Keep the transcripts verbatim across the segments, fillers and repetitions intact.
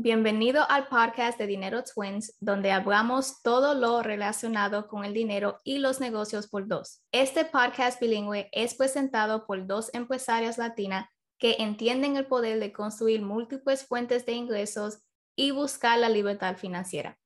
Bienvenido al podcast de Dinero Twins, donde hablamos todo lo relacionado con el dinero y los negocios por dos. Este podcast bilingüe es presentado por dos empresarias latinas que entienden el poder de construir múltiples fuentes de ingresos y buscar la libertad financiera.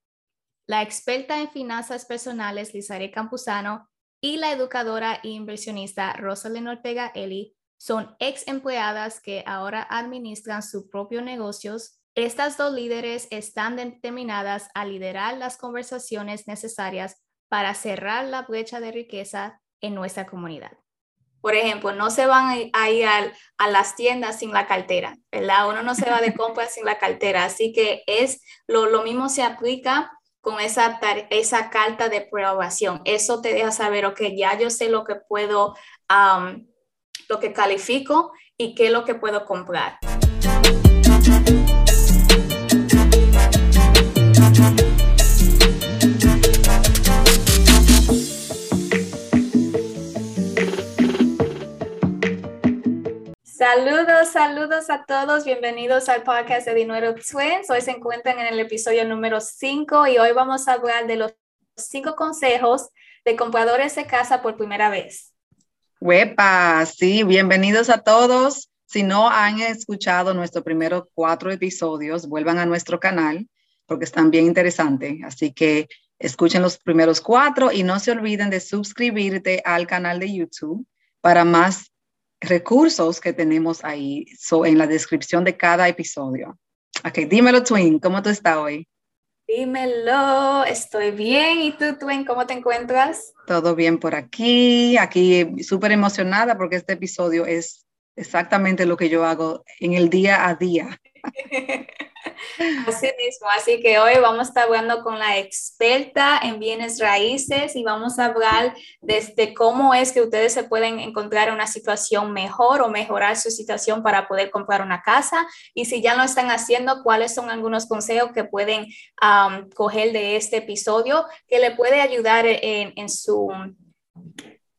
La experta en finanzas personales Lizari Campuzano y la educadora e inversionista Rosalyn Ortega Eli son ex empleadas que ahora administran sus propios negocios. Estas dos líderes están determinadas a liderar las conversaciones necesarias para cerrar la brecha de riqueza en nuestra comunidad. Por ejemplo, no se van a ir a, a las tiendas sin la cartera, ¿verdad? Uno no se va de compras sin la cartera, así que es lo, lo mismo se aplica con esa, esa carta de aprobación. Eso te deja saber, ok, ya yo sé lo que puedo, um, lo que califico y qué es lo que puedo comprar. Saludos, saludos a todos. Bienvenidos al podcast de Dinero Twins. Hoy se encuentran en el episodio número cinco y hoy vamos a hablar de los cinco consejos de compradores de casa por primera vez. ¡Huepa! Sí, bienvenidos a todos. Si no han escuchado nuestros primeros cuatro episodios, vuelvan a nuestro canal porque están bien interesantes. Así que escuchen los primeros cuatro y no se olviden de suscribirte al canal de YouTube para más recursos que tenemos ahí so, en la descripción de cada episodio. Ok, dímelo, Twin, ¿cómo tú estás hoy? Dímelo, estoy bien. ¿Y tú, Twin, cómo te encuentras? Todo bien por aquí. Aquí súper emocionada porque este episodio es exactamente lo que yo hago en el día a día. Así mismo, así que hoy vamos a estar hablando con la experta en bienes raíces y vamos a hablar desde cómo es que ustedes se pueden encontrar una situación mejor o mejorar su situación para poder comprar una casa, y si ya lo están haciendo, cuáles son algunos consejos que pueden um, coger de este episodio que le puede ayudar en, en su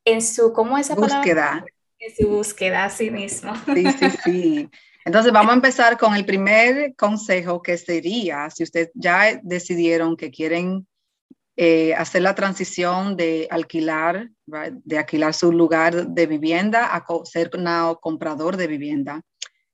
en su, ¿cómo es esa palabra? En su búsqueda, así mismo. Sí, sí, sí. Entonces vamos a empezar con el primer consejo, que sería, si ustedes ya decidieron que quieren eh, hacer la transición de alquilar, right, de alquilar su lugar de vivienda a co- ser un comprador de vivienda,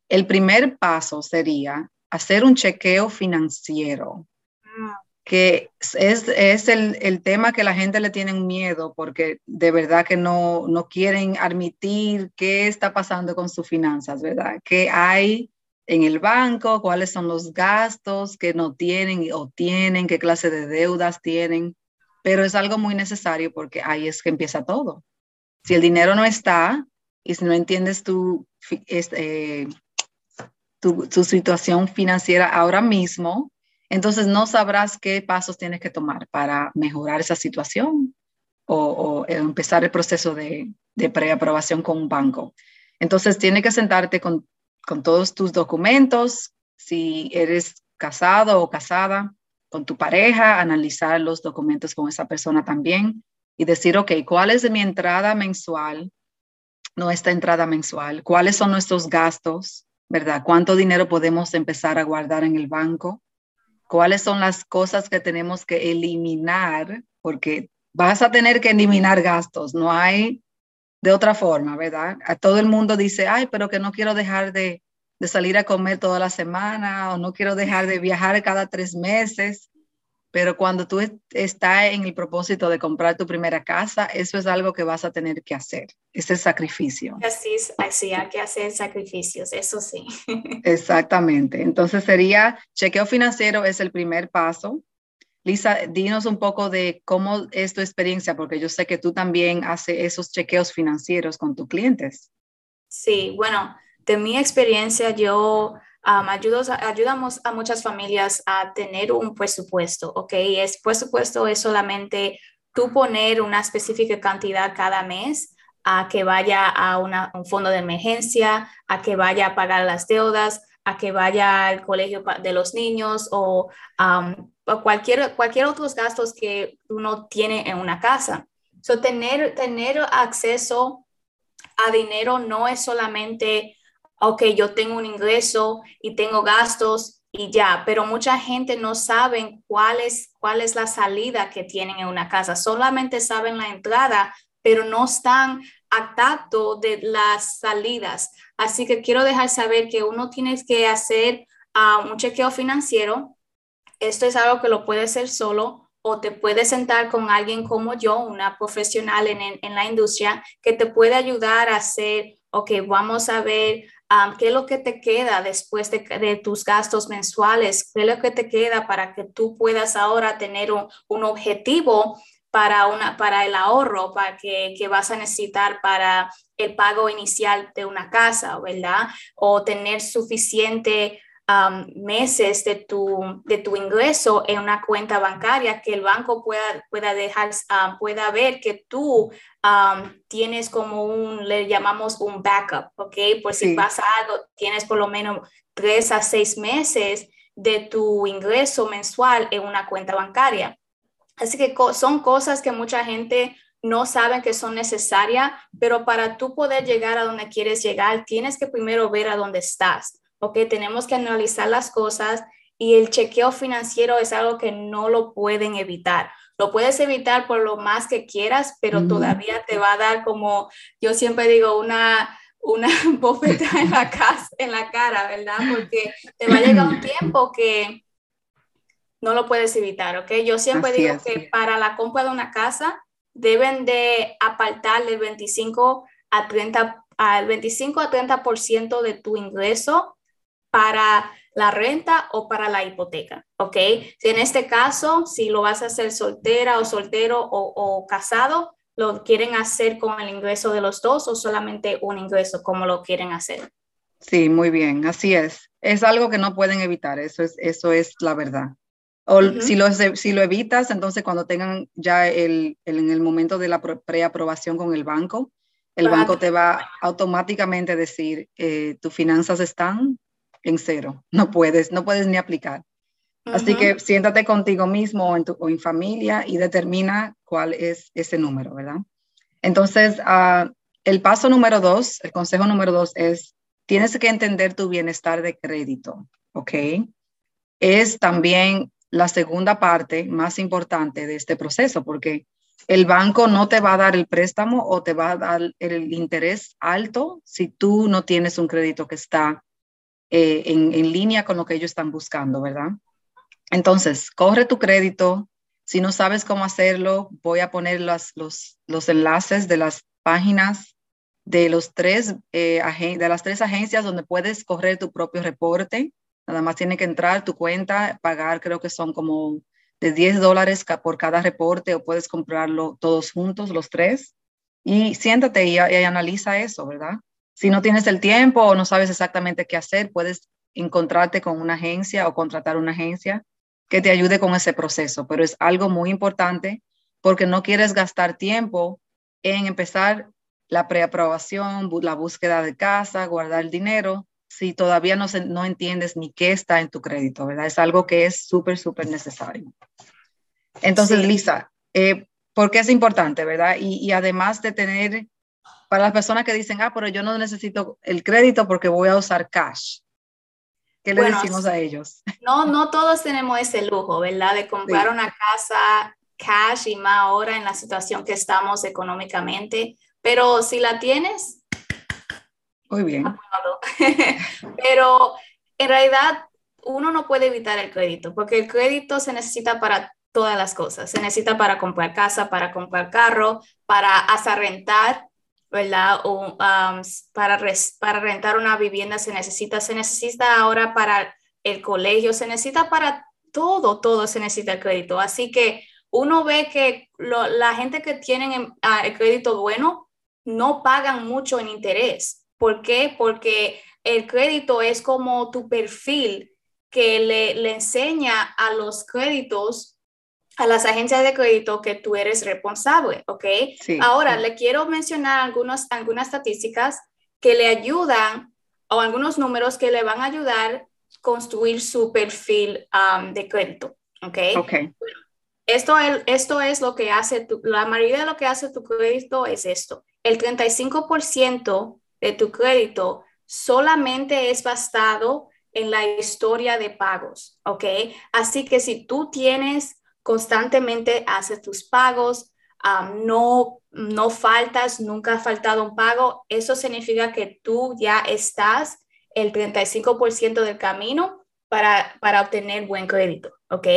el primer paso sería hacer un chequeo financiero, ah. que es, es el, el tema que la gente le tiene miedo porque de verdad que no, no quieren admitir qué está pasando con sus finanzas, ¿verdad? ¿Qué hay en el banco? ¿Cuáles son los gastos que no tienen o tienen? ¿Qué clase de deudas tienen? Pero es algo muy necesario porque ahí es que empieza todo. Si el dinero no está y si no entiendes tu, eh, tu, tu situación financiera ahora mismo, entonces no sabrás qué pasos tienes que tomar para mejorar esa situación o, o empezar el proceso de, de preaprobación con un banco. Entonces tienes que sentarte con, con todos tus documentos, si eres casado o casada, con tu pareja, analizar los documentos con esa persona también y decir, ok, ¿cuál es mi entrada mensual? Nuestra entrada mensual, ¿cuáles son nuestros gastos? ¿Verdad? ¿Cuánto dinero podemos empezar a guardar en el banco? ¿Cuáles son las cosas que tenemos que eliminar? Porque vas a tener que eliminar gastos, no hay de otra forma, ¿verdad? A todo el mundo dice, ay, pero que no quiero dejar de, de salir a comer toda la semana o no quiero dejar de viajar cada tres meses. Pero cuando tú est- estás en el propósito de comprar tu primera casa, eso es algo que vas a tener que hacer. Es el sacrificio. Así es, así hay que hacer sacrificios, eso sí. Exactamente. Entonces sería, chequeo financiero es el primer paso. Lisa, dinos un poco de cómo es tu experiencia, porque yo sé que tú también haces esos chequeos financieros con tus clientes. Sí, bueno, de mi experiencia yo... Um, ayudos, ayudamos a muchas familias a tener un presupuesto, ¿ok? El presupuesto es solamente tú poner una específica cantidad cada mes a que vaya a una, un fondo de emergencia, a que vaya a pagar las deudas, a que vaya al colegio de los niños o um, cualquier, cualquier otros gastos que uno tiene en una casa. So, tener, tener acceso a dinero no es solamente... ok, yo tengo un ingreso y tengo gastos y ya, pero mucha gente no saben cuál es, cuál es la salida que tienen en una casa, solamente saben la entrada, pero no están a tanto de las salidas. Así que quiero dejar saber que uno tiene que hacer uh, un chequeo financiero. Esto es algo que lo puedes hacer solo o te puedes sentar con alguien como yo, una profesional en, en, en la industria, que te puede ayudar a hacer, ok, vamos a ver um, qué es lo que te queda después de, de tus gastos mensuales, qué es lo que te queda para que tú puedas ahora tener un, un objetivo para, una, para el ahorro para que, que vas a necesitar para el pago inicial de una casa, ¿verdad? O tener suficiente um, meses de tu, de tu ingreso en una cuenta bancaria que el banco pueda, pueda, dejar, uh, pueda ver que tú um, tienes como un, le llamamos un backup, ¿ok? Por si sí. pasa algo, tienes por lo menos tres a seis meses de tu ingreso mensual en una cuenta bancaria. Así que son cosas que mucha gente no sabe que son necesarias, pero para tú poder llegar a donde quieres llegar, tienes que primero ver a dónde estás, ¿ok? Tenemos que analizar las cosas y el chequeo financiero es algo que no lo pueden evitar. Lo puedes evitar por lo más que quieras, pero mm. todavía te va a dar como, yo siempre digo, una... una bofetada en la casa, en la cara, ¿verdad? Porque te va a llegar un tiempo que... no lo puedes evitar, ¿ok? Yo siempre Así digo es. que para la compra de una casa deben de apartar el veinticinco a treinta por ciento de tu ingreso para la renta o para la hipoteca, ¿ok? Si en este caso, si lo vas a hacer soltera o soltero o, o casado, lo quieren hacer con el ingreso de los dos o solamente un ingreso, como lo quieren hacer. Sí, muy bien, así es. Es algo que no pueden evitar, eso es, eso es la verdad. O uh-huh. si, lo, si lo evitas, entonces cuando tengan ya el, el, en el momento de la preaprobación con el banco, el ah, banco te va a automáticamente decir, eh, tus finanzas están en cero, no puedes, no puedes ni aplicar. Uh-huh. Así que siéntate contigo mismo o en, tu, o en familia y determina cuál es ese número, ¿verdad? Entonces, uh, el paso número dos, el consejo número dos es, tienes que entender tu bienestar de crédito, ¿ok? Es también... la segunda parte más importante de este proceso, porque el banco no te va a dar el préstamo o te va a dar el interés alto si tú no tienes un crédito que está eh, en, en línea con lo que ellos están buscando, ¿verdad? Entonces, corre tu crédito. Si no sabes cómo hacerlo, voy a poner las, los, los enlaces de las páginas de, los tres, eh, agen- de las tres agencias donde puedes correr tu propio reporte. Nada más tiene que entrar tu cuenta, pagar, creo que son como de diez dólares por cada reporte o puedes comprarlo todos juntos, los tres. Y siéntate y, y analiza eso, ¿verdad? Si no tienes el tiempo o no sabes exactamente qué hacer, puedes encontrarte con una agencia o contratar una agencia que te ayude con ese proceso. Pero es algo muy importante porque no quieres gastar tiempo en empezar la preaprobación, la búsqueda de casa, guardar el dinero, si todavía no, se, no entiendes ni qué está en tu crédito, ¿verdad? Es algo que es súper, súper necesario. Entonces, sí. Lisa, eh, ¿por qué es importante, verdad? Y, y además de tener, para las personas que dicen, ah, pero yo no necesito el crédito porque voy a usar cash. ¿Qué le bueno, decimos a ellos? No, no todos tenemos ese lujo, ¿verdad? De comprar sí. una casa cash y más ahora en la situación que estamos económicamente. Pero si la tienes... muy bien. Pero en realidad uno no puede evitar el crédito, porque el crédito se necesita para todas las cosas. Se necesita para comprar casa, para comprar carro, para hasta rentar, ¿verdad? O, um, para, res, para rentar una vivienda se necesita. Se necesita ahora para el colegio, se necesita para todo, todo se necesita el crédito. Así que uno ve que lo, la gente que tienen uh, el crédito bueno no pagan mucho en interés. ¿Por qué? Porque el crédito es como tu perfil que le, le enseña a los créditos, a las agencias de crédito que tú eres responsable, ¿ok? Sí, Ahora, sí. le quiero mencionar algunos, algunas estadísticas que le ayudan o algunos números que le van a ayudar a construir su perfil um, de crédito, ¿ok? okay. Esto, es, esto es lo que hace, tu, la mayoría de lo que hace tu crédito es esto. El treinta y cinco por ciento de tu crédito solamente es basado en la historia de pagos, ¿ok? Así que si tú tienes constantemente, haces tus pagos, um, no, no faltas, nunca has faltado un pago, eso significa que tú ya estás el treinta y cinco por ciento del camino para, para obtener buen crédito, ¿ok?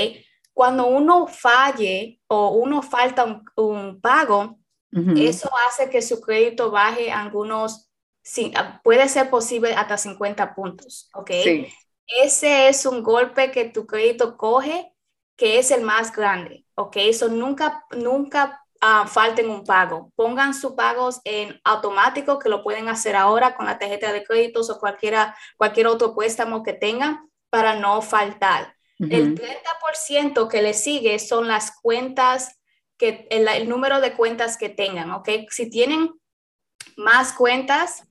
Cuando uno falle o uno falta un, un pago, uh-huh. eso hace que su crédito baje algunos, sí, puede ser posible hasta cincuenta puntos, ¿ok? Sí. Ese es un golpe que tu crédito coge, que es el más grande, ¿ok? Eso nunca, nunca uh, falten un pago. Pongan sus pagos en automático, que lo pueden hacer ahora con la tarjeta de créditos o cualquiera, cualquier otro préstamo que tengan para no faltar. Uh-huh. El treinta por ciento que le sigue son las cuentas, que, el, el número de cuentas que tengan, ¿ok? Si tienen más cuentas,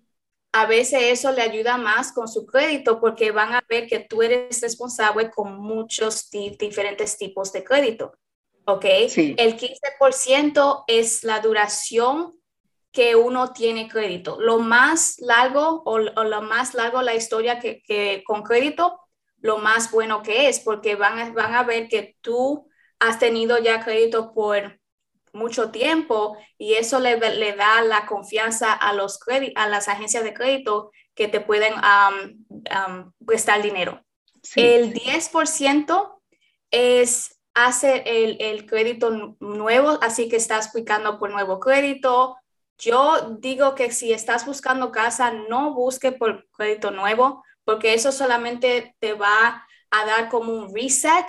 a veces eso le ayuda más con su crédito porque van a ver que tú eres responsable con muchos t- diferentes tipos de crédito, ¿ok? Sí. El quince por ciento es la duración que uno tiene crédito. Lo más largo o, o lo más largo la historia que, que con crédito, lo más bueno que es, porque van a, van a ver que tú has tenido ya crédito por mucho tiempo y eso le, le da la confianza a, los credit, a las agencias de crédito que te pueden um, um, prestar dinero. Sí. El diez por ciento es hacer el, el crédito nuevo, así que estás buscando por nuevo crédito. Yo digo que si estás buscando casa, no busque por crédito nuevo, porque eso solamente te va a dar como un reset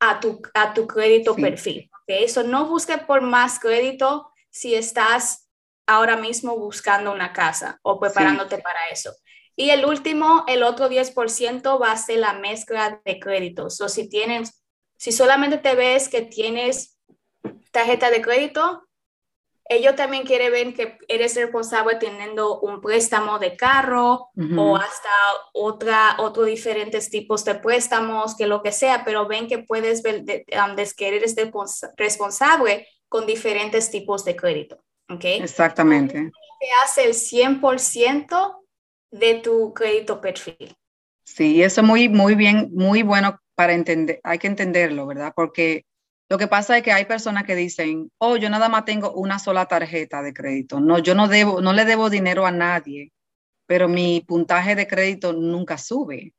a tu, a tu crédito sí. perfil. Eso okay, no busques por más crédito si estás ahora mismo buscando una casa o preparándote sí. para eso. Y el último, el otro diez por ciento va a ser la mezcla de créditos. O si tienes, si solamente te ves que tienes tarjeta de crédito, ellos también quieren ver que eres responsable teniendo un préstamo de carro uh-huh. o hasta otra, otros diferentes tipos de préstamos, que lo que sea, pero ven que puedes ver de, um, que eres respons- responsable con diferentes tipos de crédito, ¿ok? Exactamente. Eso te hace el cien por ciento de tu crédito perfil. Sí, eso es muy, muy bien, muy bueno para entender, hay que entenderlo, ¿verdad? Porque lo que pasa es que hay personas que dicen, oh, yo nada más tengo una sola tarjeta de crédito. No, yo no debo, no le debo dinero a nadie, pero mi puntaje de crédito nunca sube.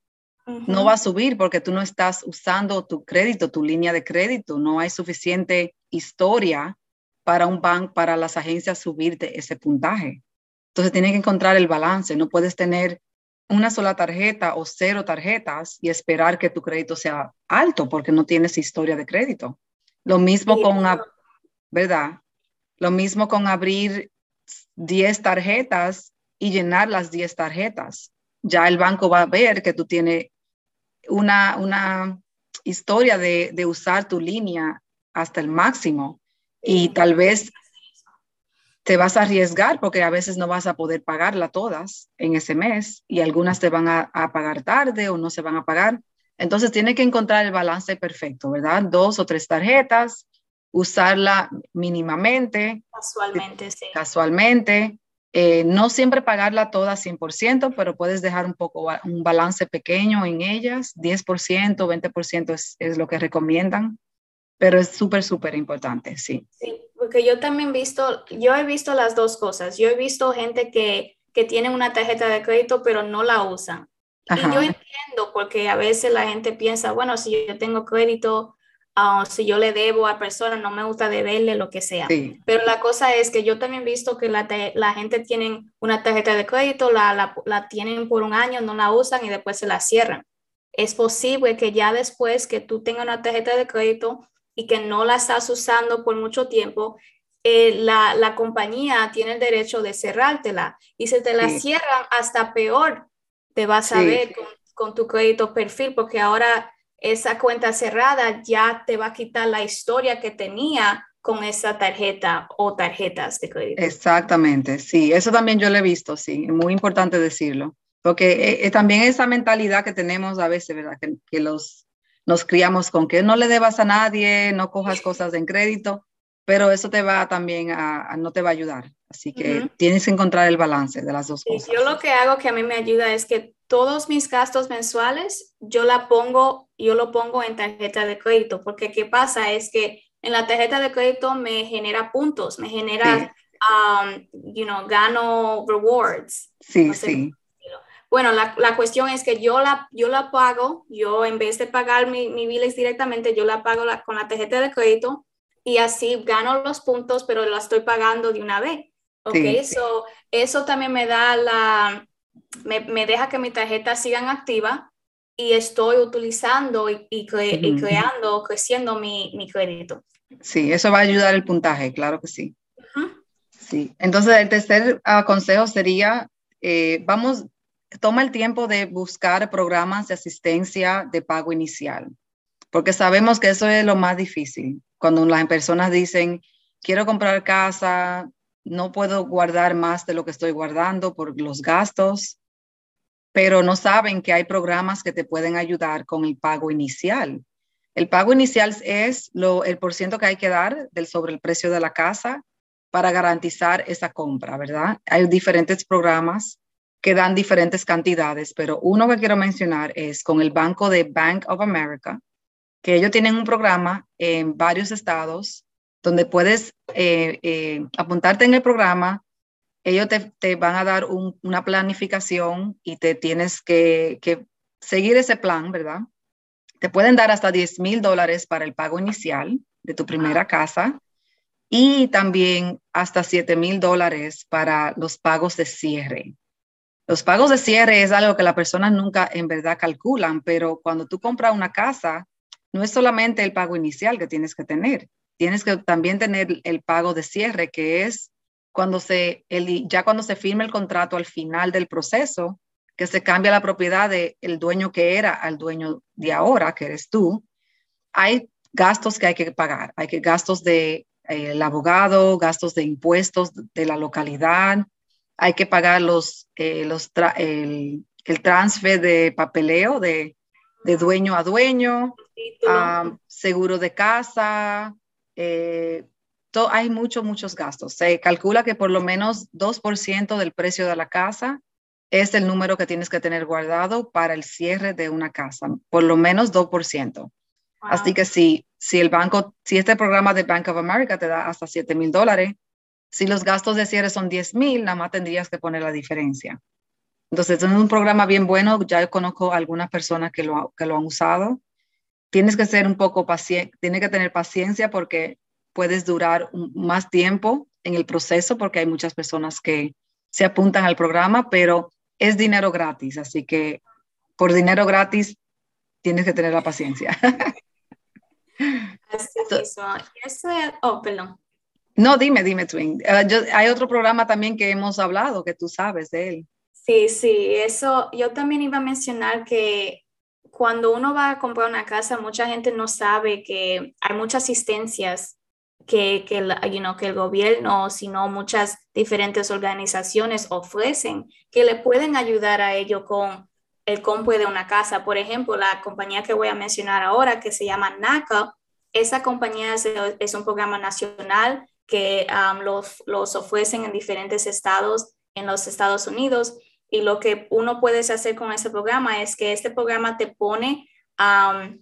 Uh-huh. No va a subir porque tú no estás usando tu crédito, tu línea de crédito. No hay suficiente historia para un banco, para las agencias subirte ese puntaje. Entonces tienes que encontrar el balance. No puedes tener una sola tarjeta o cero tarjetas y esperar que tu crédito sea alto porque no tienes historia de crédito. Lo mismo con, ¿verdad? Lo mismo con abrir diez tarjetas y llenar las diez tarjetas. Ya el banco va a ver que tú tienes una, una historia de, de usar tu línea hasta el máximo y tal vez te vas a arriesgar porque a veces no vas a poder pagarla todas en ese mes y algunas te van a, a pagar tarde o no se van a pagar. Entonces, tiene que encontrar el balance perfecto, ¿verdad? Dos o tres tarjetas, usarla mínimamente. Casualmente, sí. Casualmente. Eh, no siempre pagarla toda cien por ciento, pero puedes dejar un poco, un balance pequeño en ellas. diez por ciento, veinte por ciento es, es lo que recomiendan. Pero es súper, súper importante, sí. Sí, porque yo también he visto, yo he visto las dos cosas. Yo he visto gente que, que tiene una tarjeta de crédito, pero no la usan. Ajá. Y yo entiendo porque a veces la gente piensa, bueno, si yo tengo crédito, uh, si yo le debo a personas, no me gusta deberle, lo que sea. Sí. Pero la cosa es que yo también he visto que la, la gente tiene una tarjeta de crédito, la, la, la tienen por un año, no la usan y después se la cierran. Es posible que ya después que tú tengas una tarjeta de crédito y que no la estás usando por mucho tiempo, eh, la, la compañía tiene el derecho de cerrártela y se te la sí. cierran hasta peor. Te vas a sí. ver con, con tu crédito perfil, porque ahora esa cuenta cerrada ya te va a quitar la historia que tenía con esa tarjeta o tarjetas de crédito. Exactamente, sí. Eso también yo lo he visto, sí. Muy importante decirlo. Porque eh, también esa mentalidad que tenemos a veces, ¿verdad? Que, que los, nos criamos con que no le debas a nadie, no cojas cosas en crédito, pero eso te va también a, a no te va a ayudar. Así que uh-huh. tienes que encontrar el balance de las dos sí, cosas. Yo lo que hago que a mí me ayuda es que todos mis gastos mensuales, yo la pongo, yo lo pongo en tarjeta de crédito, porque qué pasa es que en la tarjeta de crédito me genera puntos, me genera, sí. um, you know, gano rewards. Sí, no sé, sí. Bueno, la, la cuestión es que yo la, yo la pago, yo en vez de pagar mi, mi biles directamente, yo la pago la, con la tarjeta de crédito y así gano los puntos, pero la estoy pagando de una vez. Ok, sí, sí. So, eso también me da la... Me, me deja que mis tarjetas sigan activas y estoy utilizando y, y, cre, y creando, creciendo mi, mi crédito. Sí, eso va a ayudar el puntaje, claro que sí. Uh-huh. Sí. Entonces, el tercer uh, consejo sería, eh, vamos, toma el tiempo de buscar programas de asistencia de pago inicial, porque sabemos que eso es lo más difícil. Cuando las personas dicen, quiero comprar casa, no puedo guardar más de lo que estoy guardando por los gastos, pero no saben que hay programas que te pueden ayudar con el pago inicial. El pago inicial es lo, el porciento que hay que dar del, sobre el precio de la casa para garantizar esa compra, ¿verdad? Hay diferentes programas que dan diferentes cantidades, pero uno que quiero mencionar es con el banco de Bank of America, que ellos tienen un programa en varios estados donde puedes eh, eh, apuntarte en el programa. Ellos te, te van a dar un, una planificación y te tienes que, que seguir ese plan, ¿verdad? Te pueden dar hasta diez mil dólares para el pago inicial de tu primera casa y también hasta siete mil dólares para los pagos de cierre. Los pagos de cierre es algo que las personas nunca en verdad calculan, pero cuando tú compras una casa, no es solamente el pago inicial que tienes que tener. Tienes que también tener el pago de cierre, que es cuando se, el, ya cuando se firma el contrato al final del proceso, que se cambia la propiedad del dueño que era al dueño de ahora, que eres tú. Hay gastos que hay que pagar. Hay que gastos del eh, el abogado, gastos de impuestos de la localidad. Hay que pagar los, eh, los tra- el, el transfer de papeleo de, de dueño a dueño, um, seguro de casa. Eh, to, hay muchos, muchos gastos. Se calcula que por lo menos dos por ciento del precio de la casa es el número que tienes que tener guardado para el cierre de una casa, por lo menos dos por ciento. Wow. Así que si, si el banco, si este programa de Bank of America te da hasta siete mil dólares, si los gastos de cierre son diez mil, nada más tendrías que poner la diferencia. Entonces, es un programa bien bueno. Ya yo conozco algunas personas que lo, que lo han usado. Tienes que ser un poco paciente, tienes que tener paciencia porque puedes durar un, más tiempo en el proceso porque hay muchas personas que se apuntan al programa, pero es dinero gratis, así que por dinero gratis tienes que tener la paciencia. Así so, eso es, oh, perdón. No, dime, dime, Twin. Uh, yo, hay otro programa también que hemos hablado, que tú sabes de él. Sí, sí, eso, yo también iba a mencionar que cuando uno va a comprar una casa, mucha gente no sabe que hay muchas asistencias que, que, you know, que el gobierno, sino muchas diferentes organizaciones ofrecen que le pueden ayudar a ellos con el compra de una casa. Por ejemplo, la compañía que voy a mencionar ahora, que se llama NACA, esa compañía es, es un programa nacional que um, los, los ofrecen en diferentes estados en los Estados Unidos. Y lo que uno puede hacer con este programa es que este programa te pone, um,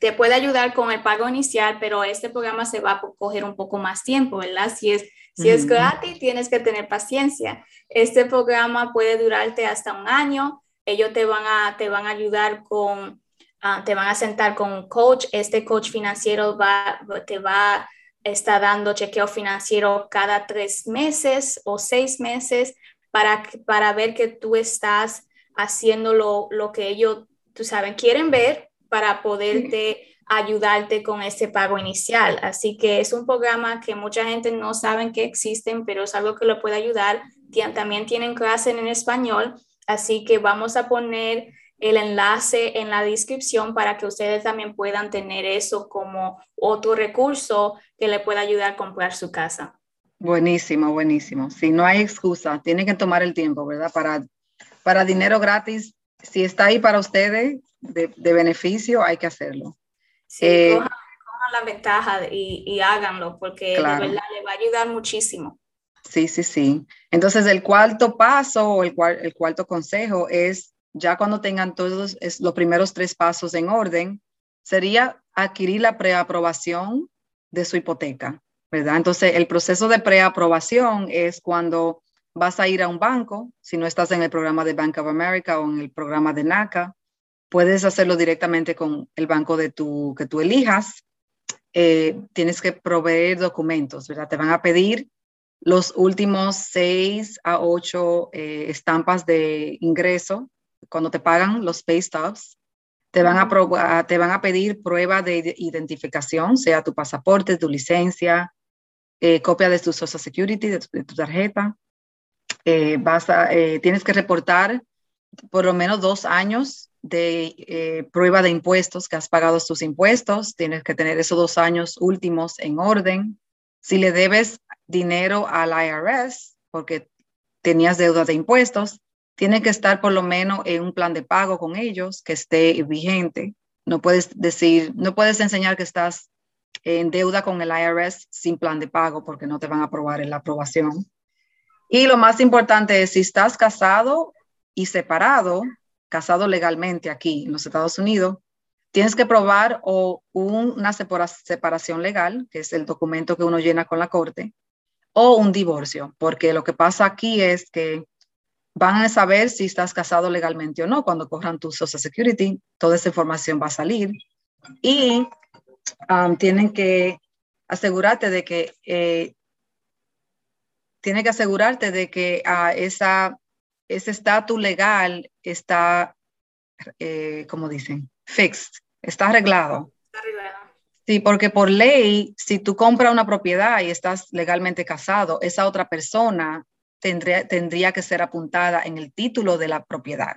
te puede ayudar con el pago inicial, pero este programa se va a coger un poco más tiempo, ¿verdad? Si es, si es gratis, tienes que tener paciencia. Este programa puede durarte hasta un año. Ellos te van a, te van a ayudar con, uh, te van a sentar con un coach. Este coach financiero va, te va a estar dando chequeo financiero cada tres meses o seis meses. Para, para ver que tú estás haciendo lo, lo que ellos, tú sabes, quieren ver para poderte ayudarte con este pago inicial. Así que es un programa que mucha gente no sabe que existen, pero es algo que lo puede ayudar. También tienen clases en español, así que vamos a poner el enlace en la descripción para que ustedes también puedan tener eso como otro recurso que le pueda ayudar a comprar su casa. Buenísimo, buenísimo. Si sí, no hay excusa, tienen que tomar el tiempo, ¿verdad? Para, para dinero gratis, si está ahí para ustedes de, de beneficio, hay que hacerlo. Sí, eh, cojan, cojan la ventaja y, y háganlo, porque claro, de verdad le va a ayudar muchísimo. Sí, sí, sí. Entonces, el cuarto paso o el, el cuarto consejo es ya cuando tengan todos es, los primeros tres pasos en orden, sería adquirir la preaprobación de su hipoteca, ¿verdad? Entonces, el proceso de preaprobación es cuando vas a ir a un banco, si no estás en el programa de Bank of America o en el programa de NACA, puedes hacerlo directamente con el banco de tu, que tú elijas. Eh, tienes que proveer documentos, ¿verdad? Te van a pedir los últimos seis a ocho eh, estampas de ingreso cuando te pagan los pay stubs. Te van a, proba- te van a pedir prueba de identificación, sea tu pasaporte, tu licencia, eh, copia de tu Social Security, de tu, de tu tarjeta. Eh, vas a, eh, tienes que reportar por lo menos dos años de eh, prueba de impuestos, que has pagado tus impuestos. Tienes que tener esos dos años últimos en orden. Si le debes dinero al I R S porque tenías deuda de impuestos, tiene que estar por lo menos en un plan de pago con ellos que esté vigente. No puedes decir, no puedes enseñar que estás en deuda con el I R S sin plan de pago porque no te van a aprobar en la aprobación. Y lo más importante es si estás casado y separado, casado legalmente aquí en los Estados Unidos, tienes que probar o una separación legal, que es el documento que uno llena con la corte, o un divorcio, porque lo que pasa aquí es que van a saber si estás casado legalmente o no. Cuando corran tu Social Security, toda esa información va a salir. Y um, tienen que asegurarte de que, eh, tienen que asegurarte de que uh, esa, ese estatus legal está, eh, ¿cómo dicen? Fixed, está arreglado. Está arreglado. Sí, porque por ley, si tú compras una propiedad y estás legalmente casado, esa otra persona Tendría, tendría que ser apuntada en el título de la propiedad.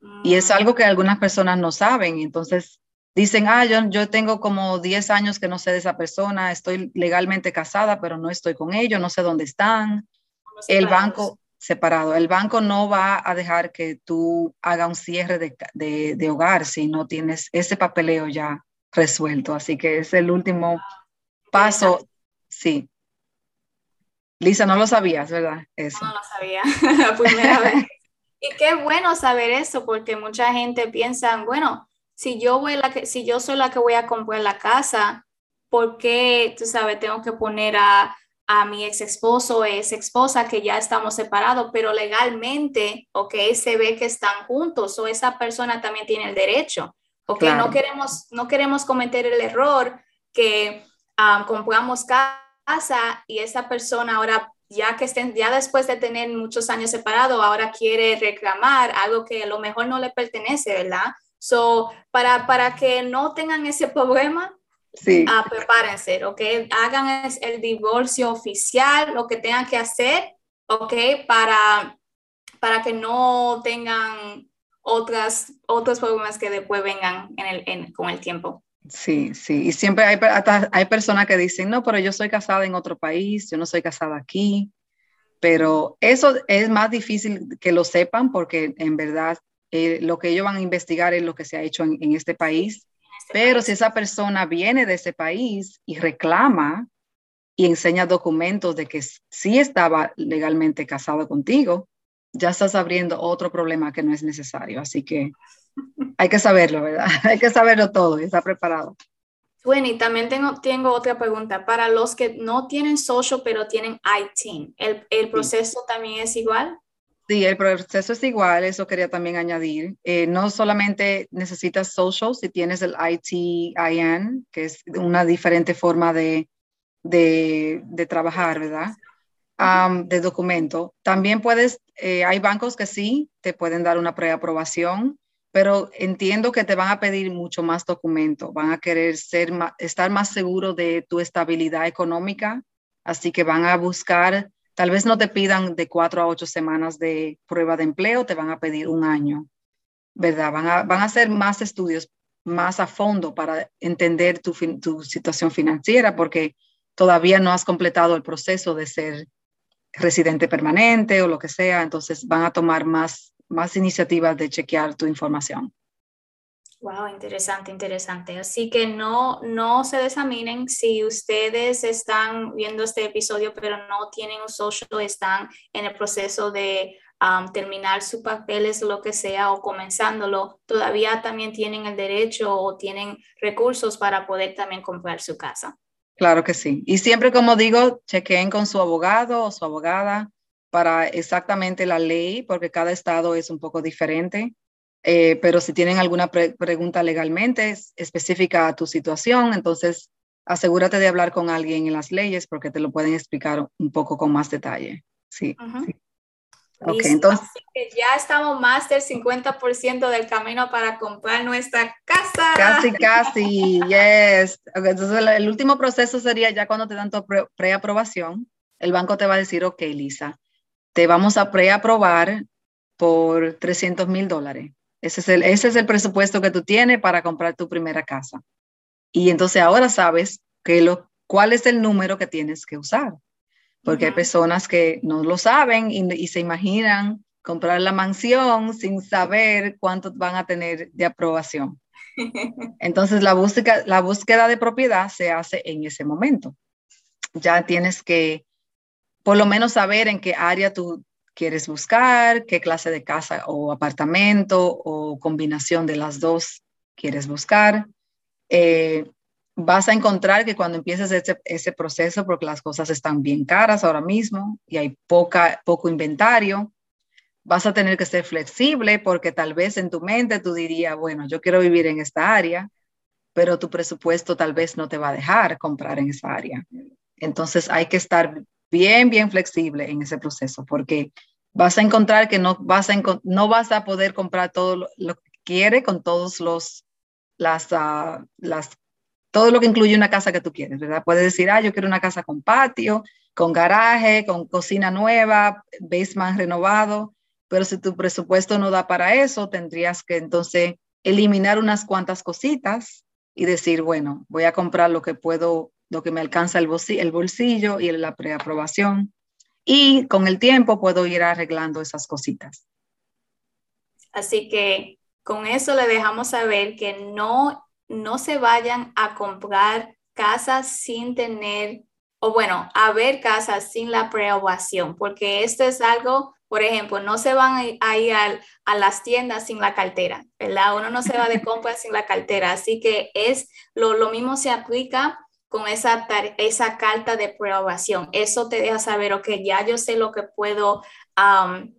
Mm. Y es algo que algunas personas no saben. Entonces dicen, ah, yo, yo tengo como diez años que no sé de esa persona, estoy legalmente casada, pero no estoy con ellos, no sé dónde están. El banco, separado, el banco no va a dejar que tú hagas un cierre de, de, de hogar si no tienes ese papeleo ya resuelto. Así que es el último wow. paso. Sí. Lisa, no lo sabías, ¿verdad? Eso. No, no lo sabía, la primera vez. Y qué bueno saber eso, porque mucha gente piensa, bueno, si yo, voy la que, si yo soy la que voy a comprar la casa, ¿por qué, tú sabes, tengo que poner a, a mi ex esposo o ex esposa que ya estamos separados, pero legalmente, ok, se ve que están juntos o esa persona también tiene el derecho? Ok, claro. no, queremos, no queremos cometer el error que um, compramos casa Pasa y esa persona ahora, ya que estén, ya después de tener muchos años separados, ahora quiere reclamar algo que a lo mejor no le pertenece, ¿verdad? So, para, para que no tengan ese problema, sí. uh, prepárense, ¿ok? Hagan el divorcio oficial, lo que tengan que hacer, ¿ok? Para, para que no tengan otras, otros problemas que después vengan en el, en, con el tiempo. Sí, sí. Y siempre hay, hasta hay personas que dicen, no, pero yo soy casada en otro país, yo no soy casada aquí. Pero eso es más difícil que lo sepan porque en verdad eh, lo que ellos van a investigar es lo que se ha hecho en, en este país. En este pero país. Si esa persona viene de ese país y reclama y enseña documentos de que sí estaba legalmente casado contigo, ya estás abriendo otro problema que no es necesario. Así que hay que saberlo, ¿verdad? Hay que saberlo todo y estar preparado. Bueno, y también tengo, tengo otra pregunta. Para los que no tienen social, pero tienen I T I N, ¿el, el proceso sí. también es igual? Sí, el proceso es igual. Eso quería también añadir. Eh, no solamente necesitas social, si tienes el I T I N, que es una diferente forma de, de, de trabajar, ¿verdad? Um, de documento. También puedes, eh, hay bancos que sí, te pueden dar una preaprobación, pero entiendo que te van a pedir mucho más documento, van a querer ser más, estar más seguro de tu estabilidad económica, así que van a buscar, tal vez no te pidan de cuatro a ocho semanas de prueba de empleo, te van a pedir un año, ¿verdad? Van a, van a hacer más estudios, más a fondo para entender tu, tu situación financiera, porque todavía no has completado el proceso de ser residente permanente o lo que sea, entonces van a tomar más más iniciativas de chequear tu información. Wow, interesante, interesante. Así que no, no se desaniminen si ustedes están viendo este episodio, pero no tienen un social, están en el proceso de um, terminar sus papeles, lo que sea, o comenzándolo, todavía también tienen el derecho o tienen recursos para poder también comprar su casa. Claro que sí. Y siempre, como digo, chequen con su abogado o su abogada para exactamente la ley, porque cada estado es un poco diferente. Eh, pero si tienen alguna pre- pregunta legalmente específica a tu situación, entonces asegúrate de hablar con alguien en las leyes porque te lo pueden explicar un poco con más detalle. Sí. Uh-huh. Sí. Okay, listo. Entonces, así que ya estamos más del cincuenta por ciento del camino para comprar nuestra casa. Casi, casi. Yes. Okay, entonces el, el último proceso sería ya cuando te dan tu pre- preaprobación, el banco te va a decir, ok, Lisa, te vamos a preaprobar por trescientos mil dólares. Ese es el, ese es el presupuesto que tú tienes para comprar tu primera casa. Y entonces ahora sabes que lo, cuál es el número que tienes que usar. Porque uh-huh. hay personas que no lo saben y, y se imaginan comprar la mansión sin saber cuánto van a tener de aprobación. Entonces la búsqueda, la búsqueda de propiedad se hace en ese momento. Ya tienes que por lo menos saber en qué área tú quieres buscar, qué clase de casa o apartamento o combinación de las dos quieres buscar. Eh, vas a encontrar que cuando empieces ese, ese proceso, porque las cosas están bien caras ahora mismo y hay poca, poco inventario, vas a tener que ser flexible porque tal vez en tu mente tú dirías, bueno, yo quiero vivir en esta área, pero tu presupuesto tal vez no te va a dejar comprar en esa área. Entonces hay que estar bien, bien flexible en ese proceso porque vas a encontrar que no vas a, enco- no vas a poder comprar todo lo, lo que quieres con todos los, las, uh, las, todo lo que incluye una casa que tú quieres, ¿verdad? Puedes decir, ah, yo quiero una casa con patio, con garaje, con cocina nueva, basement renovado, pero si tu presupuesto no da para eso, tendrías que entonces eliminar unas cuantas cositas y decir, bueno, voy a comprar lo que puedo, lo que me alcanza el bolsillo, el bolsillo y la preaprobación. Y con el tiempo puedo ir arreglando esas cositas. Así que con eso le dejamos saber que no, no se vayan a comprar casas sin tener, o bueno, a ver casas sin la preaprobación, porque esto es algo, por ejemplo, no se van a ir a, a las tiendas sin la cartera, ¿verdad? Uno no se va de compras sin la cartera, así que es lo, lo mismo se aplica con esa, esa carta de preaprobación. Eso te deja saber, ok, ya yo sé lo que puedo, um,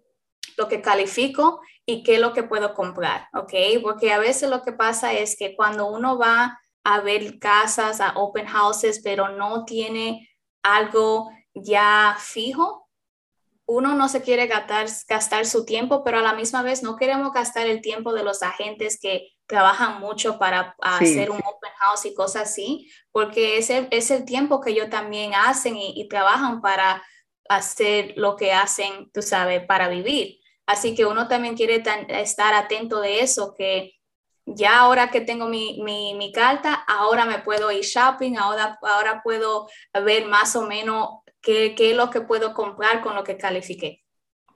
lo que califico y qué es lo que puedo comprar, ok, porque a veces lo que pasa es que cuando uno va a ver casas, a open houses, pero no tiene algo ya fijo, uno no se quiere gastar, gastar su tiempo, pero a la misma vez no queremos gastar el tiempo de los agentes que trabajan mucho para sí, hacer un open house y cosas así, porque es el, es el tiempo que ellos también hacen y, y trabajan para hacer lo que hacen, tú sabes, para vivir. Así que uno también quiere tan, estar atento de eso, que ya ahora que tengo mi, mi, mi carta, ahora me puedo ir shopping, ahora, ahora puedo ver más o menos qué, qué es lo que puedo comprar con lo que califiqué.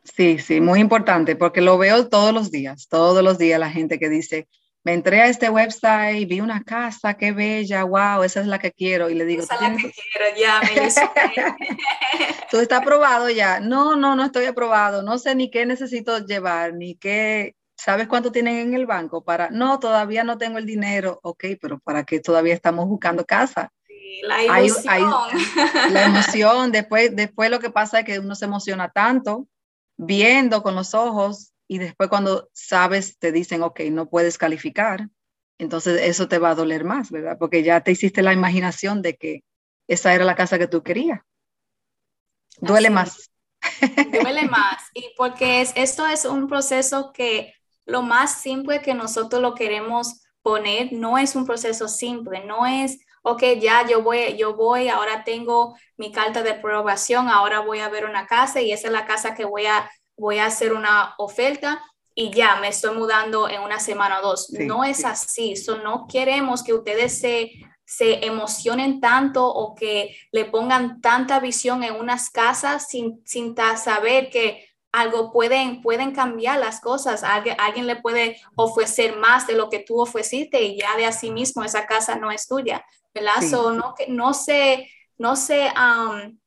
Sí, sí, muy importante, porque lo veo todos los días, todos los días la gente que dice, me entré a este website, vi una casa, qué bella, wow, esa es la que quiero. Y le digo, esa es la que quiero, ya me hizo. ¿Tú estás aprobado ya? No, no, no estoy aprobado, no sé ni qué necesito llevar, ni qué, ¿sabes cuánto tienen en el banco? Para, no, todavía no tengo el dinero. Ok, pero ¿para qué todavía estamos buscando casa? Sí, la ilusión. Hay, hay, la emoción, después, después lo que pasa es que uno se emociona tanto, viendo con los ojos, y después cuando sabes te dicen, ok, no puedes calificar, entonces eso te va a doler más, ¿verdad? Porque ya te hiciste la imaginación de que esa era la casa que tú querías. Duele Así, más. Duele más, y porque es, esto es un proceso que lo más simple que nosotros lo queremos poner, no es un proceso simple, no es, ok, ya yo voy, yo voy, ahora tengo mi carta de aprobación, ahora voy a ver una casa y esa es la casa que voy a voy a hacer una oferta y ya me estoy mudando en una semana o dos. Sí, no es sí. así. So, no queremos que ustedes se, se emocionen tanto o que le pongan tanta visión en unas casas sin, sin saber que algo pueden, pueden cambiar las cosas. Alguien, alguien le puede ofrecer más de lo que tú ofreciste y ya de así mismo esa casa no es tuya, ¿verdad? Sí. So, no, no se, no se um,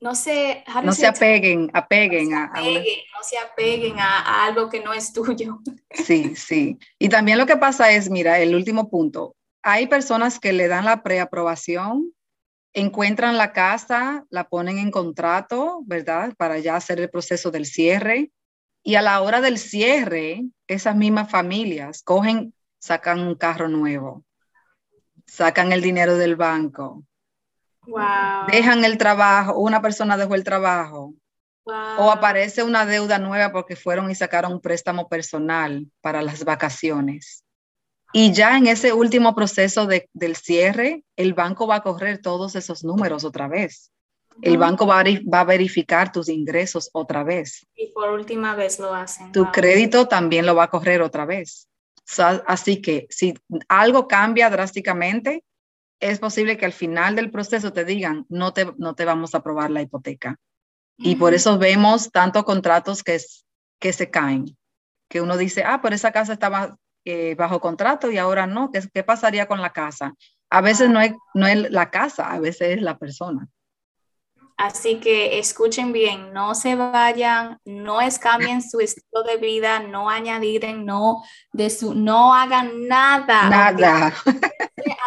no se, no se apeguen, apeguen no se apeguen, a, a... no se apeguen a, a algo que no es tuyo. Sí, sí. Y también lo que pasa es, mira, el último punto. Hay personas que le dan la preaprobación, encuentran la casa, la ponen en contrato, ¿verdad? Para ya hacer el proceso del cierre. Y a la hora del cierre, esas mismas familias cogen, sacan un carro nuevo, sacan el dinero del banco, wow, dejan el trabajo, o una persona dejó el trabajo, wow, o aparece una deuda nueva porque fueron y sacaron un préstamo personal para las vacaciones. Y ya en ese último proceso de, del cierre, el banco va a correr todos esos números otra vez. El banco va a, va a verificar tus ingresos otra vez. Y por última vez lo hacen. Tu wow. crédito también lo va a correr otra vez. So, así que si algo cambia drásticamente, es posible que al final del proceso te digan, no te, no te vamos a aprobar la hipoteca. Uh-huh. Y por eso vemos tantos contratos que, es, que se caen. Que uno dice, ah, pero esa casa estaba eh, bajo contrato y ahora no. ¿Qué, qué pasaría con la casa? A veces uh-huh. no es, no es la casa, a veces es la persona. Así que escuchen bien, no se vayan, no cambien su estilo de vida, no añadiren, no, de su, no hagan nada. Nada.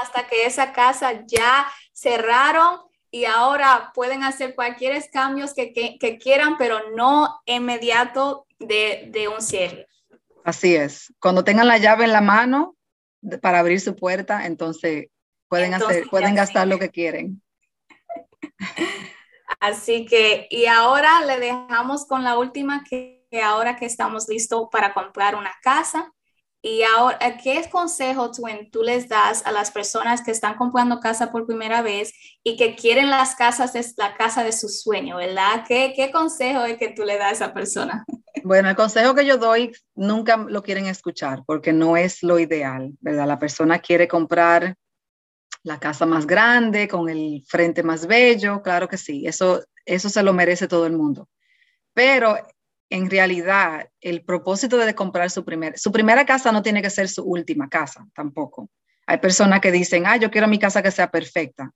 Hasta que esa casa ya cerraron y ahora pueden hacer cualquier cambios que, que, que quieran, pero no inmediato de, de un cierre. Así es. Cuando tengan la llave en la mano para abrir su puerta, entonces pueden, entonces, hacer, pueden gastar sí. lo que quieren. Así que, y ahora le dejamos con la última, que, que ahora que estamos listos para comprar una casa. Y ahora, ¿qué consejo tú, tú les das a las personas que están comprando casa por primera vez y que quieren las casas, es la casa de su sueño, ¿verdad? ¿Qué, qué consejo es que tú le das a esa persona? Bueno, el consejo que yo doy, nunca lo quieren escuchar porque no es lo ideal, ¿verdad? La persona quiere comprar la casa más grande, con el frente más bello, claro que sí, eso, eso se lo merece todo el mundo. Pero en realidad, el propósito de comprar su, primer, su primera casa no tiene que ser su última casa, tampoco. Hay personas que dicen, ah, yo quiero mi casa que sea perfecta.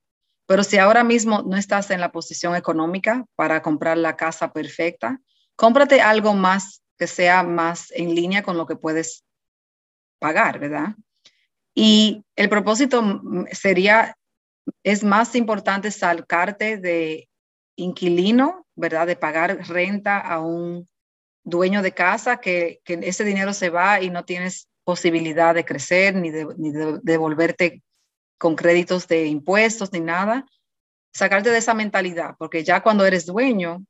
Pero si ahora mismo no estás en la posición económica para comprar la casa perfecta, cómprate algo más que sea más en línea con lo que puedes pagar, ¿verdad? Y el propósito sería, es más importante sacarte de inquilino, ¿verdad? De pagar renta a un dueño de casa que, que ese dinero se va y no tienes posibilidad de crecer ni de, ni de devolverte con créditos de impuestos ni nada. Sacarte de esa mentalidad, porque ya cuando eres dueño,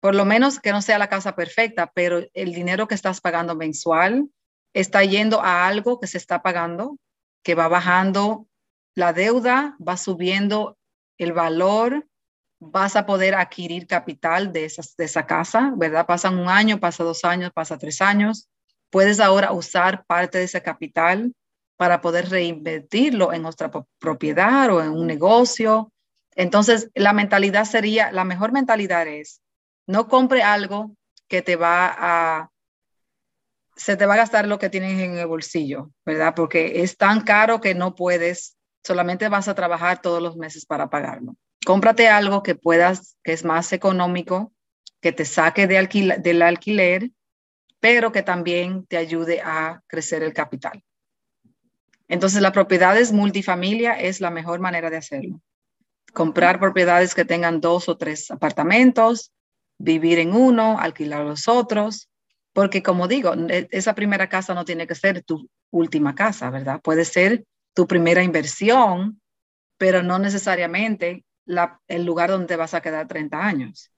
por lo menos que no sea la casa perfecta, pero el dinero que estás pagando mensual está yendo a algo que se está pagando, que va bajando la deuda, va subiendo el valor, vas a poder adquirir capital de, esas, de esa casa, ¿verdad? Pasan un año, pasa dos años, pasa tres años. Puedes ahora usar parte de ese capital para poder reinvertirlo en otra propiedad o en un negocio. Entonces, la mentalidad sería, la mejor mentalidad es, no compre algo que te va a... se te va a gastar lo que tienes en el bolsillo, ¿verdad? Porque es tan caro que no puedes, solamente vas a trabajar todos los meses para pagarlo. Cómprate algo que puedas, que es más económico, que te saque de alquil- del alquiler, pero que también te ayude a crecer el capital. Entonces, las propiedades multifamilia es la mejor manera de hacerlo. Comprar propiedades que tengan dos o tres apartamentos, vivir en uno, alquilar los otros. Porque como digo, esa primera casa no tiene que ser tu última casa, ¿verdad? Puede ser tu primera inversión, pero no necesariamente la, el lugar donde te vas a quedar treinta años.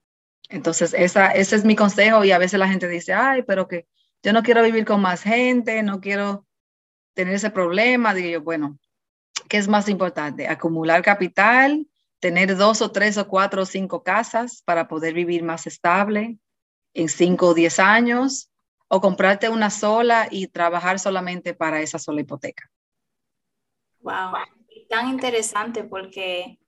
Entonces, esa, ese es mi consejo. Y a veces la gente dice, ay, pero que yo no quiero vivir con más gente, no quiero tener ese problema. Digo yo, bueno, ¿qué es más importante? Acumular capital, tener dos o tres o cuatro o cinco casas para poder vivir más estable en cinco o diez años, o comprarte una sola y trabajar solamente para esa sola hipoteca. Wow, tan interesante porque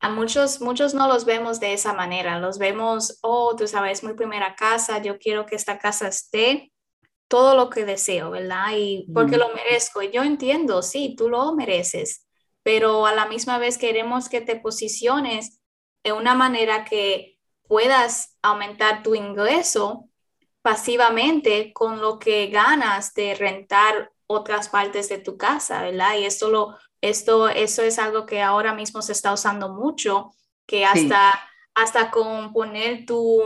a muchos, muchos no los vemos de esa manera, los vemos, oh, tú sabes, mi primera casa, yo quiero que esta casa esté todo lo que deseo, ¿verdad? Y porque mm. lo merezco, yo entiendo, sí, tú lo mereces, pero a la misma vez queremos que te posiciones de una manera que puedas aumentar tu ingreso pasivamente con lo que ganas de rentar otras partes de tu casa, ¿verdad? Y esto lo, esto, eso es algo que ahora mismo se está usando mucho, que hasta, sí. hasta con poner tu,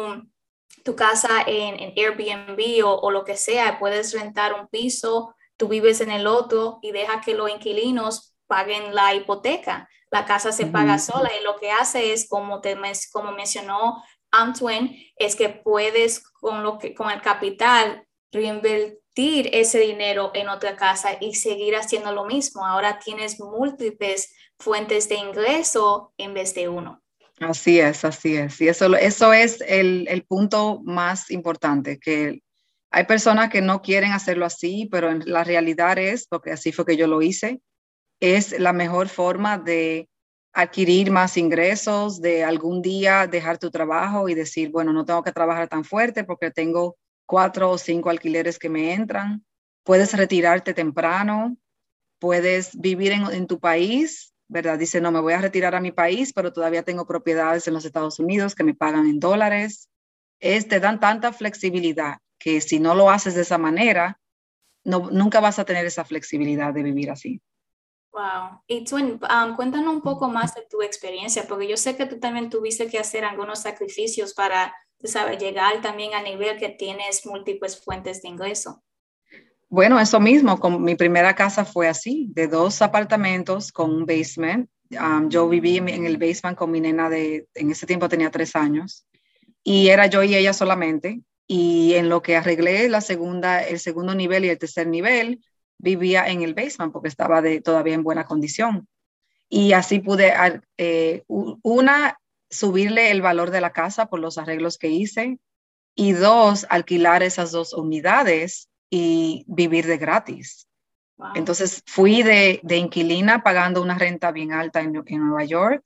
tu casa en, en Airbnb o, o lo que sea, puedes rentar un piso, tú vives en el otro y deja que los inquilinos paguen la hipoteca. La casa se uh-huh. paga sola y lo que hace es, como, te, como mencionó Antwen, es que puedes con, lo que, con el capital reinvertir ese dinero en otra casa y seguir haciendo lo mismo. Ahora tienes múltiples fuentes de ingreso en vez de uno. Así es, así es. Y eso, eso es el, el punto más importante, que hay personas que no quieren hacerlo así, pero la realidad es, porque así fue que yo lo hice, es la mejor forma de adquirir más ingresos, de algún día dejar tu trabajo y decir, bueno, no tengo que trabajar tan fuerte porque tengo cuatro o cinco alquileres que me entran. Puedes retirarte temprano, puedes vivir en, en tu país, ¿verdad? Dice, no, me voy a retirar a mi país, pero todavía tengo propiedades en los Estados Unidos que me pagan en dólares. Es, te dan tanta flexibilidad que si no lo haces de esa manera, no, nunca vas a tener esa flexibilidad de vivir así. Wow. Y Twin, um, cuéntanos un poco más de tu experiencia, porque yo sé que tú también tuviste que hacer algunos sacrificios para, tú sabes, llegar también a nivel que tienes múltiples fuentes de ingreso. Bueno, eso mismo. Con mi primera casa fue así, de dos apartamentos con un basement. Um, yo viví en el basement con mi nena de, en ese tiempo tenía tres años, y era yo y ella solamente. Y en lo que arreglé la segunda, el segundo nivel y el tercer nivel, vivía en el basement porque estaba de, todavía en buena condición. Y así pude, eh, una, subirle el valor de la casa por los arreglos que hice, y dos, alquilar esas dos unidades y vivir de gratis. Wow. Entonces fui de, de inquilina pagando una renta bien alta en, en Nueva York,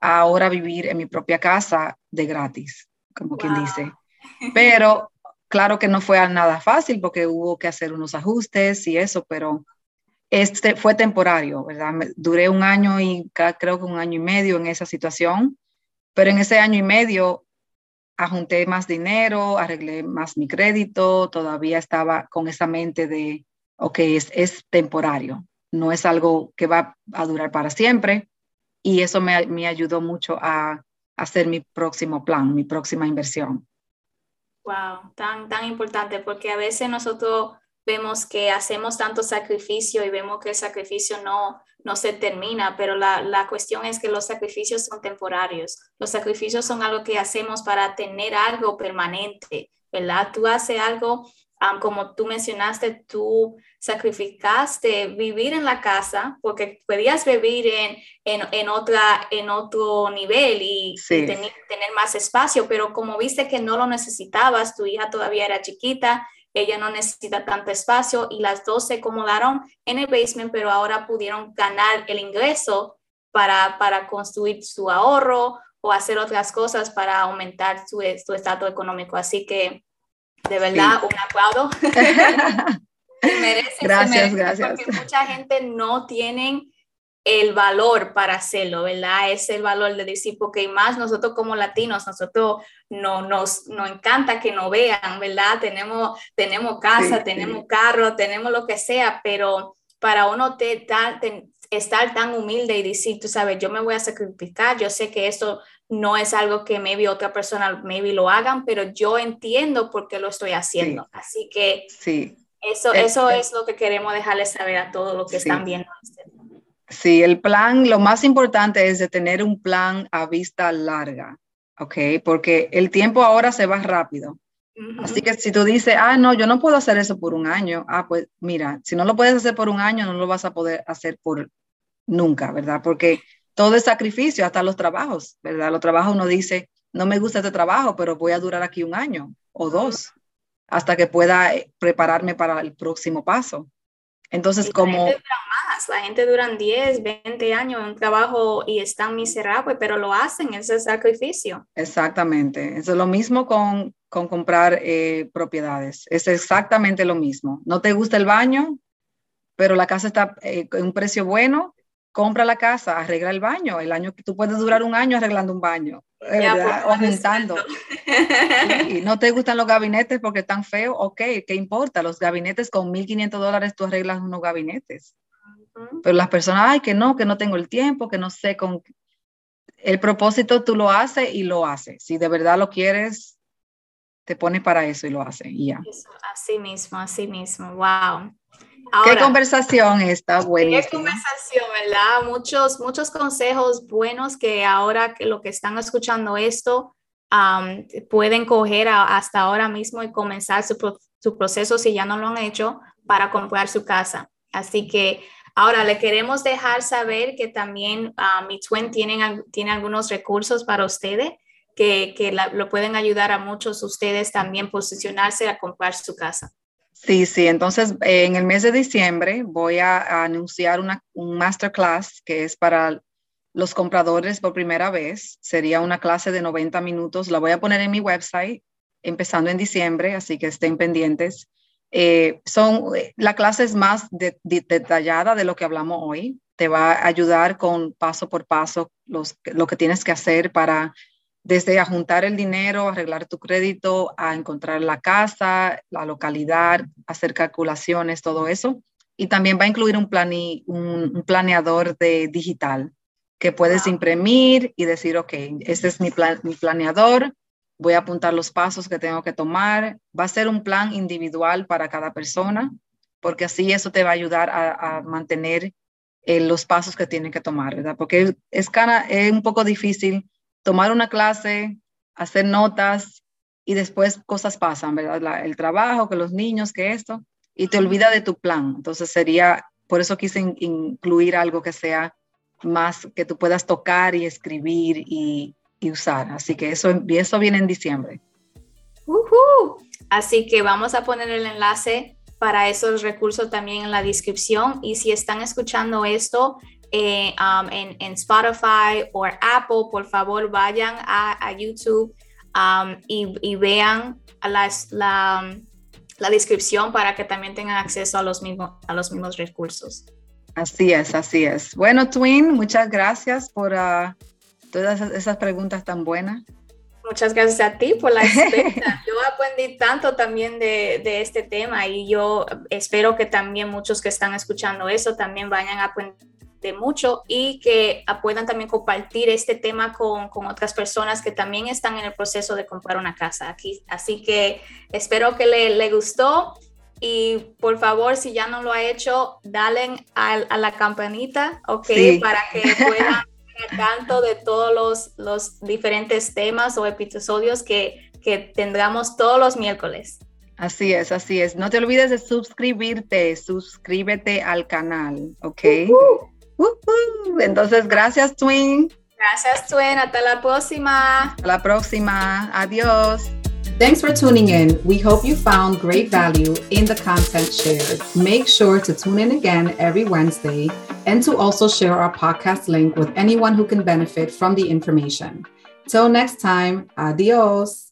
a ahora vivir en mi propia casa de gratis, como wow. quien dice. Pero claro que no fue nada fácil porque hubo que hacer unos ajustes y eso, pero este fue temporario, ¿verdad? Duré un año y creo que un año y medio en esa situación, pero en ese año y medio ajunté más dinero, arreglé más mi crédito, todavía estaba con esa mente de, ok, es, es temporario, no es algo que va a durar para siempre, y eso me, me ayudó mucho a, a hacer mi próximo plan, mi próxima inversión. Wow, tan, tan importante, porque a veces nosotros vemos que hacemos tanto sacrificio y vemos que el sacrificio no, no se termina, pero la, la cuestión es que los sacrificios son temporarios. Los sacrificios son algo que hacemos para tener algo permanente, ¿verdad? Tú haces algo, um, como tú mencionaste, tú sacrificaste vivir en la casa porque podías vivir en, en, en, otra, en otro nivel y, sí. y ten, tener más espacio, pero como viste que no lo necesitabas, tu hija todavía era chiquita, ella no necesita tanto espacio y las dos se acumularon en el basement, pero ahora pudieron ganar el ingreso para, para construir su ahorro o hacer otras cosas para aumentar su, su estatus económico. Así que, de verdad, sí. un aplauso. Se merecen, gracias, se merecen, gracias. Porque mucha gente no tienen el valor para hacerlo, ¿verdad? Es el valor de decir, porque más nosotros como latinos, nosotros no, nos, nos encanta que nos vean, ¿verdad? Tenemos, tenemos casa, sí, tenemos sí. carro, tenemos lo que sea, pero para uno te, ta, te, estar tan humilde y decir, tú sabes, yo me voy a sacrificar, yo sé que eso no es algo que maybe otra persona maybe lo hagan, pero yo entiendo por qué lo estoy haciendo. Sí. Así que... sí. Eso, eso es lo que queremos dejarles saber a todos los que sí. están viendo. Sí, el plan, lo más importante es de tener un plan a vista larga, ¿ok? Porque el tiempo ahora se va rápido. Uh-huh. Así que si tú dices, ah, no, yo no puedo hacer eso por un año. Ah, pues mira, si no lo puedes hacer por un año, no lo vas a poder hacer por nunca, ¿verdad? Porque todo es sacrificio, hasta los trabajos, ¿verdad? Los trabajos uno dice, no me gusta este trabajo, pero voy a durar aquí un año o dos. Uh-huh. hasta que pueda prepararme para el próximo paso. Entonces, como... La gente dura más, la gente dura diez, veinte años en un trabajo y están miserables, pero lo hacen, ese es sacrificio. Exactamente, eso es lo mismo con, con comprar eh, propiedades, es exactamente lo mismo. No te gusta el baño, pero la casa está eh, en un precio bueno, compra la casa, arregla el baño, el año, tú puedes durar un año arreglando un baño. ¿verdad? Aumentando. Sí, no te gustan los gabinetes porque están feos, ok, ¿qué importa? Los gabinetes con mil quinientos dólares tú arreglas unos gabinetes. Uh-huh. Pero las personas, ay, que no, que no tengo el tiempo, que no sé, con el propósito tú lo haces y lo haces. Si de verdad lo quieres, te pones para eso y lo haces y ya. Eso, así mismo, así mismo, wow. Ahora, qué conversación está buena. Qué conversación, ¿verdad? Muchos, muchos consejos buenos que ahora que lo que están escuchando esto um, pueden coger a, hasta ahora mismo y comenzar su, pro, su proceso si ya no lo han hecho para comprar su casa. Así que ahora le queremos dejar saber que también uh, Mi Twin tienen, tiene algunos recursos para ustedes que, que la, lo pueden ayudar a muchos ustedes también posicionarse a comprar su casa. Sí, sí. Entonces, eh, en el mes de diciembre voy a, a anunciar una, un masterclass que es para los compradores por primera vez. Sería una clase de noventa minutos. La voy a poner en mi website empezando en diciembre, así que estén pendientes. Eh, son, la clase es más de, de, detallada de lo que hablamos hoy. Te va a ayudar con paso por paso los, lo que tienes que hacer para... Desde a juntar el dinero, arreglar tu crédito, a encontrar la casa, la localidad, hacer calculaciones, todo eso. Y también va a incluir un, plane, un, un planeador de digital que puedes wow. imprimir y decir, ok, este es mi, plan, mi planeador, voy a apuntar los pasos que tengo que tomar. Va a ser un plan individual para cada persona, porque así eso te va a ayudar a, a mantener eh, los pasos que tienen que tomar, ¿verdad? Porque es, cara, es un poco difícil tomar una clase, hacer notas y después cosas pasan, ¿verdad? La, el trabajo, que los niños, que esto, y te olvida de tu plan. Entonces sería, por eso quise in, incluir algo que sea más, que tú puedas tocar y escribir y, y usar. Así que eso, eso viene en diciembre. Uh-huh. Así que vamos a poner el enlace para esos recursos también en la descripción. Y si están escuchando esto, Eh, um, en, en Spotify o Apple, por favor vayan a, a YouTube um, y, y vean la, la, la descripción para que también tengan acceso a los mismos, a los mismos recursos. Así es, así es. Bueno, Twin, muchas gracias por uh, todas esas preguntas tan buenas. Muchas gracias a ti por la experiencia. Yo aprendí tanto también de, de este tema y yo espero que también muchos que están escuchando eso también vayan a aprender mucho y que puedan también compartir este tema con, con otras personas que también están en el proceso de comprar una casa aquí. Así que espero que le, le gustó y por favor, si ya no lo ha hecho, dale a, a la campanita, ok, sí. Para que puedan estar tanto de todos los, los diferentes temas o episodios que, que tendremos todos los miércoles. Así es, así es. No te olvides de suscribirte, suscríbete al canal, ok. Uh-huh. Uh-huh. Entonces, gracias, Twin. Gracias, Twin. Hasta la próxima. Hasta la próxima. Adiós. Thanks for tuning in. We hope you found great value in the content shared. Make sure to tune in again every Wednesday and to also share our podcast link with anyone who can benefit from the information. Till next time, adiós.